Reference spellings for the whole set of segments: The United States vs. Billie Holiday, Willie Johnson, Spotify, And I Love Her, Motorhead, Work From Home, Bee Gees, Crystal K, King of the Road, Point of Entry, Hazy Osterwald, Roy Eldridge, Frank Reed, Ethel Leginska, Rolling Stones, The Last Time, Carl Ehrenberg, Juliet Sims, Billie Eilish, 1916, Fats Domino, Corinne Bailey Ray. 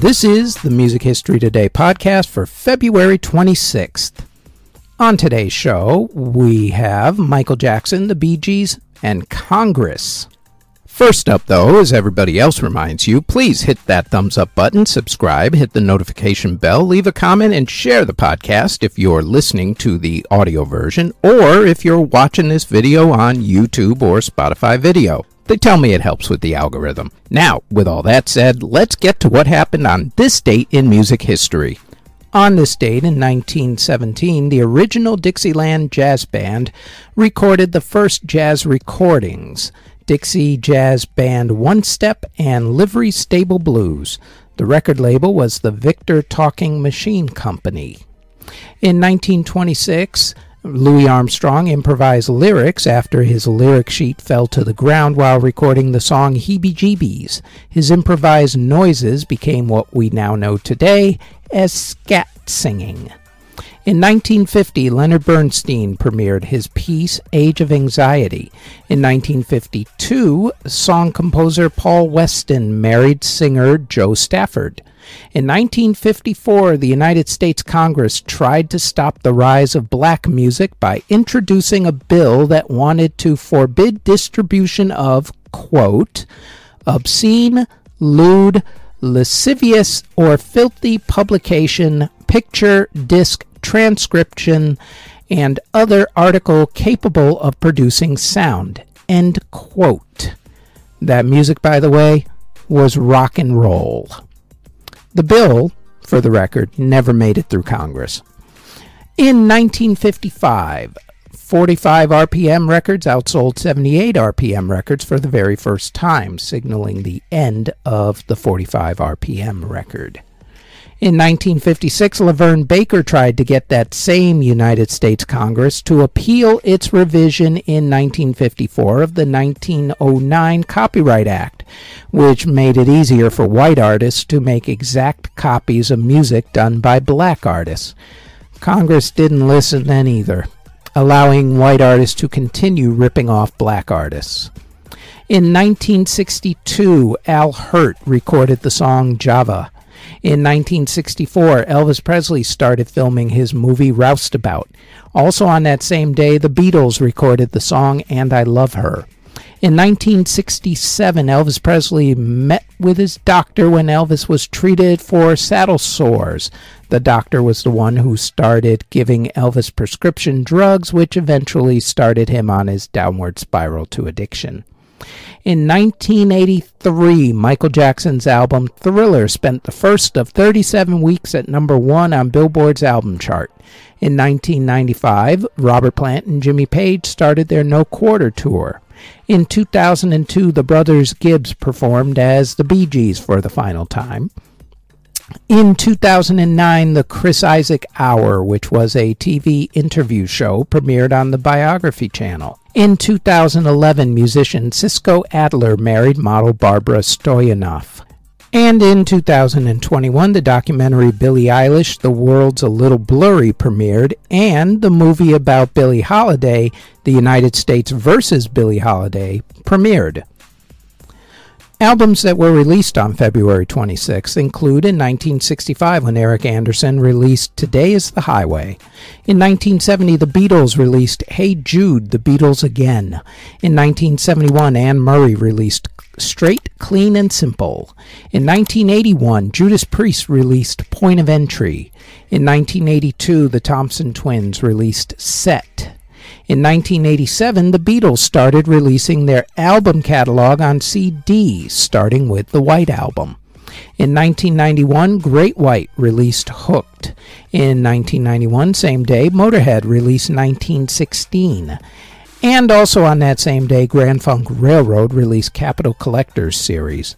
This is the Music History Today podcast for February 26th. On today's show, we have Michael Jackson, the Bee Gees, and Congress. First up, though, as everybody else reminds you, please hit that thumbs up button, subscribe, hit the notification bell, leave a comment, and share the podcast if you're listening to the audio version or if you're watching this video on YouTube or Spotify video. They tell me it helps with the algorithm. Now, with all that said, let's get to what happened on this date in music history. On this date in 1917, the original Dixieland Jazz Band recorded the first jazz recordings, Dixie Jazz Band One Step and Livery Stable Blues. The record label was the Victor Talking Machine Company. In 1926, Louis Armstrong improvised lyrics after his lyric sheet fell to the ground while recording the song Heebie Jeebies. His improvised noises became what we now know today as scat singing. In 1950, Leonard Bernstein premiered his piece Age of Anxiety. In 1952, song composer Paul Weston married singer Joe Stafford. In 1954, the United States Congress tried to stop the rise of black music by introducing a bill that wanted to forbid distribution of, quote, obscene, lewd, lascivious, or filthy publication, picture, disc, transcription, and other article capable of producing sound, end quote. That music, by the way, was rock and roll. The bill, for the record, never made it through Congress. In 1955, 45 RPM records outsold 78 RPM records for the very first time, signaling the end of the 45 RPM record. In 1956, Laverne Baker tried to get that same United States Congress to appeal its revision in 1954 of the 1909 Copyright Act, which made it easier for white artists to make exact copies of music done by black artists. Congress didn't listen then either, allowing white artists to continue ripping off black artists. In 1962, Al Hirt recorded the song Java. In 1964, Elvis Presley started filming his movie Roustabout. Also on that same day, the Beatles recorded the song And I Love Her. In 1967, Elvis Presley met with his doctor when Elvis was treated for saddle sores. The doctor was the one who started giving Elvis prescription drugs, which eventually started him on his downward spiral to addiction. In 1983, Michael Jackson's album Thriller spent the first of 37 weeks at number one on Billboard's album chart. In 1995, Robert Plant and Jimmy Page started their No Quarter tour. In 2002, the brothers Gibbs performed as the Bee Gees for the final time. In 2009, the Chris Isaak Hour, which was a TV interview show, premiered on the Biography Channel. In 2011, musician Cisco Adler married model Barbara Stoyanoff. And in 2021, the documentary Billie Eilish, The World's A Little Blurry premiered, and the movie about Billie Holiday, The United States vs. Billie Holiday, premiered. Albums that were released on February 26th include in 1965 when Eric Anderson released Today is the Highway. In 1970, the Beatles released Hey Jude, The Beatles Again. In 1971, Anne Murray released Straight, Clean, and Simple. In 1981, Judas Priest released Point of Entry. In 1982, the Thompson Twins released Set. In 1987, the Beatles started releasing their album catalog on CD, starting with the White Album. In 1991, Great White released Hooked. In 1991, same day, Motorhead released 1916. And also on that same day, Grand Funk Railroad released Capitol Collectors series.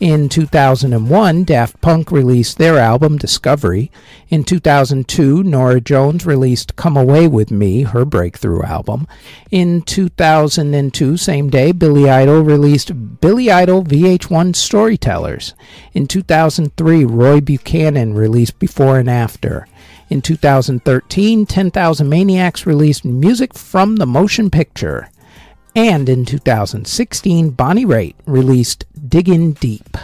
In 2001, Daft Punk released their album Discovery. In 2002, Norah Jones released Come Away With Me, her breakthrough album. In 2002, same day, Billy Idol released Billy Idol VH1 Storytellers. In 2003, Roy Buchanan released Before and After. In 2013, 10,000 Maniacs released Music from the Motion Picture. And in 2016, Bonnie Raitt released Diggin' Deep.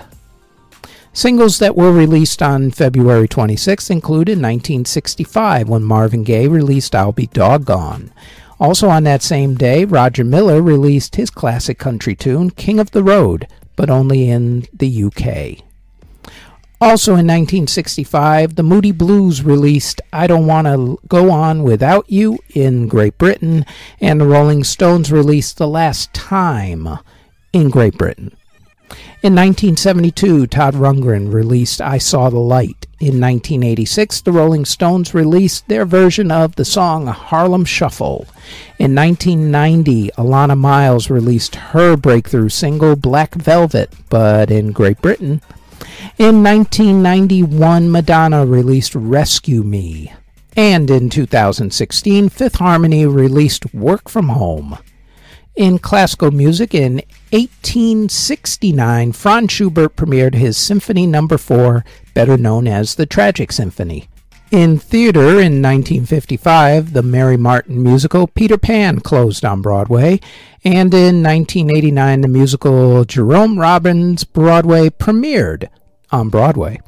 Singles that were released on February 26th included 1965, when Marvin Gaye released I'll Be Doggone. Also on that same day, Roger Miller released his classic country tune, King of the Road, but only in the UK. Also in 1965, the Moody Blues released I Don't Wanna Go On Without You in Great Britain, and the Rolling Stones released The Last Time in Great Britain. In 1972, Todd Rundgren released I Saw the Light. In 1986, the Rolling Stones released their version of the song Harlem Shuffle. In 1990, Alana Miles released her breakthrough single Black Velvet, but in Great Britain. In 1991, Madonna released Rescue Me. And in 2016, Fifth Harmony released Work From Home. In classical music, in 1869, Franz Schubert premiered his Symphony No. 4, better known as the Tragic Symphony. In theater, in 1955, the Mary Martin musical Peter Pan closed on Broadway, and in 1989, the musical Jerome Robbins Broadway premiered on Broadway.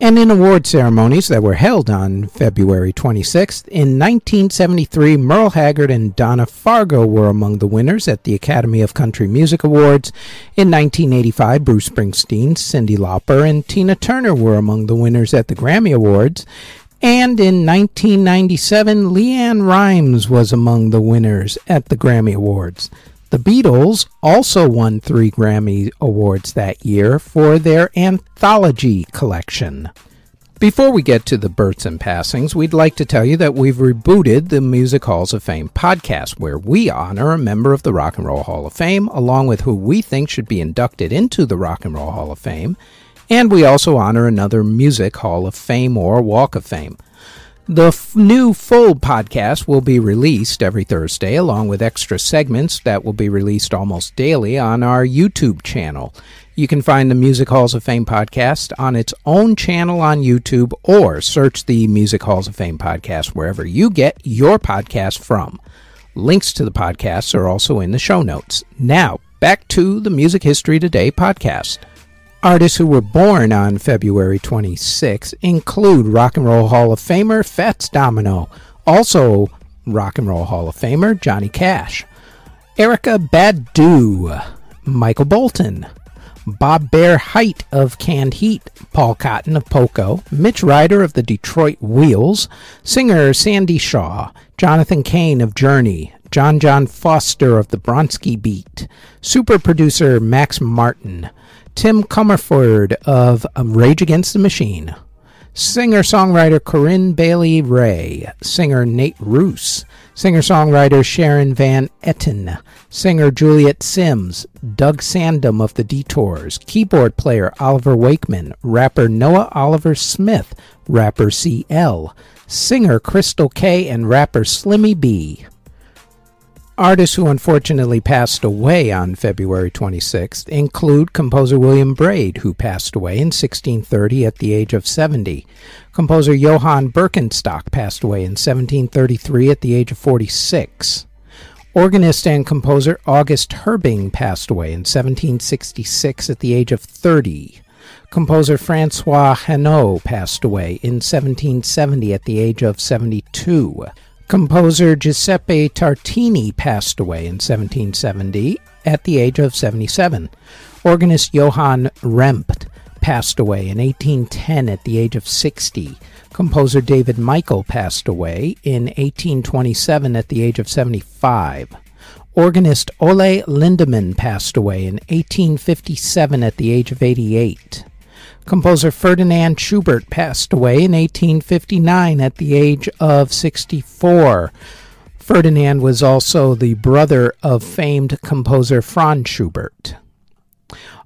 And in award ceremonies that were held on February 26th, in 1973, Merle Haggard and Donna Fargo were among the winners at the Academy of Country Music Awards. In 1985, Bruce Springsteen, Cyndi Lauper, and Tina Turner were among the winners at the Grammy Awards. And in 1997, Leanne Rimes was among the winners at the Grammy Awards. The Beatles also won 3 Grammy Awards that year for their anthology collection. Before we get to the births and passings, we'd like to tell you that we've rebooted the Music Halls of Fame podcast, where we honor a member of the Rock and Roll Hall of Fame, along with who we think should be inducted into the Rock and Roll Hall of Fame, and we also honor another Music Hall of Fame or Walk of Fame. The new full podcast will be released every Thursday, along with extra segments that will be released almost daily on our YouTube channel. You can find the Music Halls of Fame podcast on its own channel on YouTube, or search the Music Halls of Fame podcast wherever you get your podcast from. Links to the podcasts are also in the show notes. Now, back to the Music History Today podcast. Artists who were born on February 26 include Rock and Roll Hall of Famer Fats Domino, also Rock and Roll Hall of Famer Johnny Cash, Erykah Badu, Michael Bolton, Bob Bear Hite of Canned Heat, Paul Cotton of Poco, Mitch Ryder of the Detroit Wheels, singer Sandy Shaw, Jonathan Cain of Journey, John Foster of the Bronski Beat, super producer Max Martin, Tim Comerford of Rage Against the Machine, singer-songwriter Corinne Bailey Ray, singer Nate Roos, singer-songwriter Sharon Van Etten, singer Juliet Sims, Doug Sandom of The Detours, keyboard player Oliver Wakeman, rapper Noah Oliver Smith, rapper CL, singer Crystal K, and rapper Slimmy B. Artists who unfortunately passed away on February 26th include composer William Braid, who passed away in 1630 at the age of 70. Composer Johann Birkenstock passed away in 1733 at the age of 46. Organist and composer August Herbing passed away in 1766 at the age of 30. Composer Francois Hanot passed away in 1770 at the age of 72. Composer Giuseppe Tartini passed away in 1770 at the age of 77. Organist Johann Rempt passed away in 1810 at the age of 60. Composer David Michael passed away in 1827 at the age of 75. Organist Ole Lindemann passed away in 1857 at the age of 88. Composer Ferdinand Schubert passed away in 1859 at the age of 64. Ferdinand was also the brother of famed composer Franz Schubert.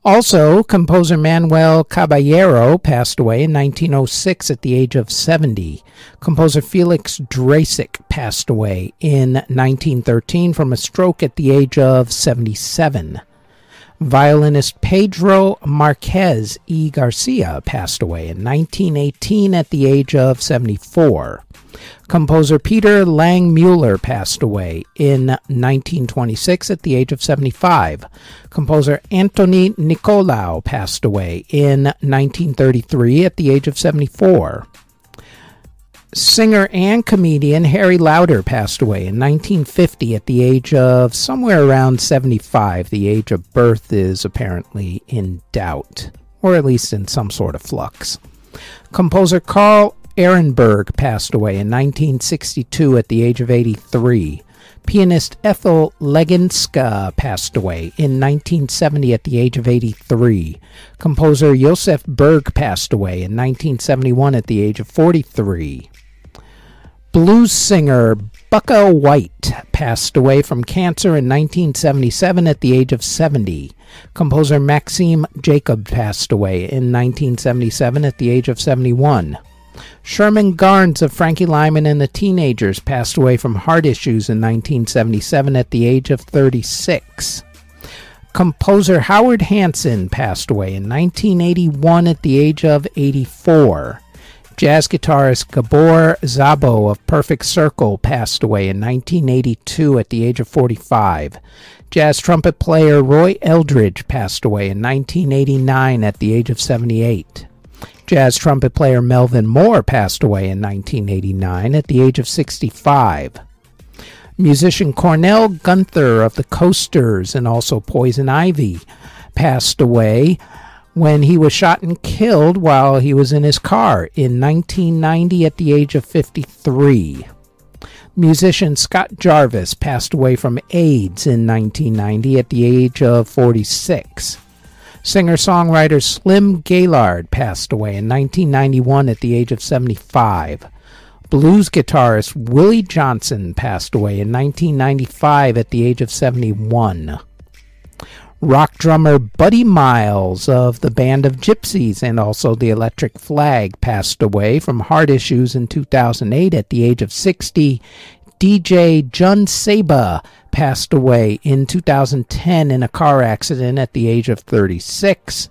Also, composer Manuel Caballero passed away in 1906 at the age of 70. Composer Felix Draesek passed away in 1913 from a stroke at the age of 77. Violinist Pedro Marquez E. Garcia passed away in 1918 at the age of 74. Composer Peter Langmuller passed away in 1926 at the age of 75. Composer Antoni Nicolau passed away in 1933 at the age of 74. Singer and comedian Harry Lauder passed away in 1950 at the age of somewhere around 75. The age of birth is apparently in doubt, or at least in some sort of flux. Composer Carl Ehrenberg passed away in 1962 at the age of 83. Pianist Ethel Leginska passed away in 1970 at the age of 83. Composer Josef Berg passed away in 1971 at the age of 43. Blues singer Bucka White passed away from cancer in 1977 at the age of 70. Composer Maxime Jacob passed away in 1977 at the age of 71. Sherman Garnes of Frankie Lyman and the Teenagers passed away from heart issues in 1977 at the age of 36. Composer Howard Hanson passed away in 1981 at the age of 84. Jazz guitarist Gabor Szabo of Perfect Circle passed away in 1982 at the age of 45. Jazz trumpet player Roy Eldridge passed away in 1989 at the age of 78. Jazz trumpet player Melvin Moore passed away in 1989 at the age of 65. Musician Cornell Gunther of the Coasters and also Poison Ivy passed away when he was shot and killed while he was in his car in 1990 at the age of 53. Musician Scott Jarvis passed away from AIDS in 1990 at the age of 46. Singer-songwriter Slim Gaillard passed away in 1991 at the age of 75. Blues guitarist Willie Johnson passed away in 1995 at the age of 71. Rock drummer Buddy Miles of the Band of Gypsies and also the Electric Flag passed away from heart issues in 2008 at the age of 60. DJ Jun Saba passed away in 2010 in a car accident at the age of 36.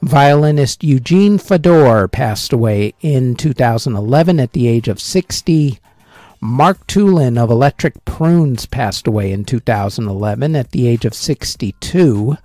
Violinist Eugene Fedor passed away in 2011 at the age of 60. Mark Tulin of Electric Prunes passed away in 2011 at the age of 62.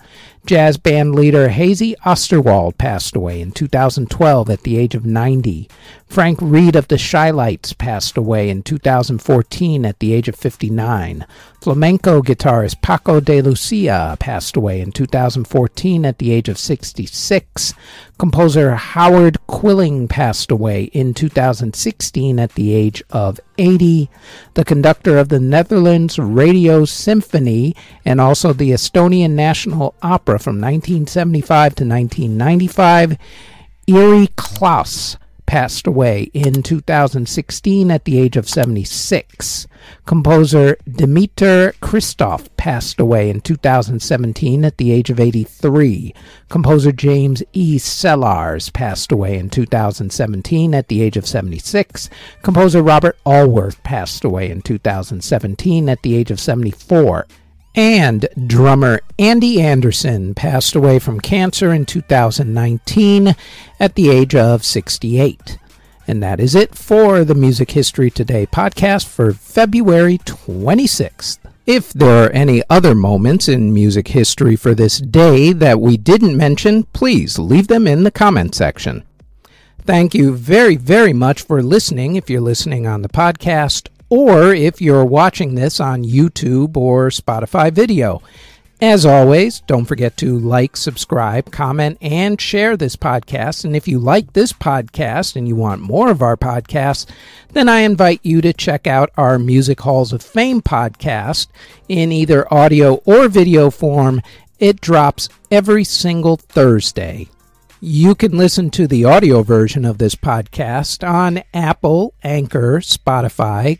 Jazz band leader Hazy Osterwald passed away in 2012 at the age of 90. Frank Reed of the Shy Lights passed away in 2014 at the age of 59. Flamenco guitarist Paco de Lucia passed away in 2014 at the age of 66. Composer Howard Quilling passed away in 2016 at the age of 80. The conductor of the Netherlands Radio Symphony and also the Estonian National Opera from 1975 to 1995, Iri Klaas, passed away in 2016 at the age of 76. Composer Dimitar Kristof passed away in 2017 at the age of 83. Composer James E. Sellars passed away in 2017 at the age of 76. Composer Robert Allworth passed away in 2017 at the age of 74. And drummer Andy Anderson passed away from cancer in 2019 at the age of 68. And that is it for the Music History Today podcast for February 26th. If there are any other moments in music history for this day that we didn't mention, please leave them in the comment section. Thank you very, very much for listening if you're listening on the podcast, or if you're watching this on YouTube or Spotify video. As always, don't forget to like, subscribe, comment, and share this podcast. And if you like this podcast and you want more of our podcasts, then I invite you to check out our Music Halls of Fame podcast in either audio or video form. It drops every single Thursday. You can listen to the audio version of this podcast on Apple, Anchor, Spotify,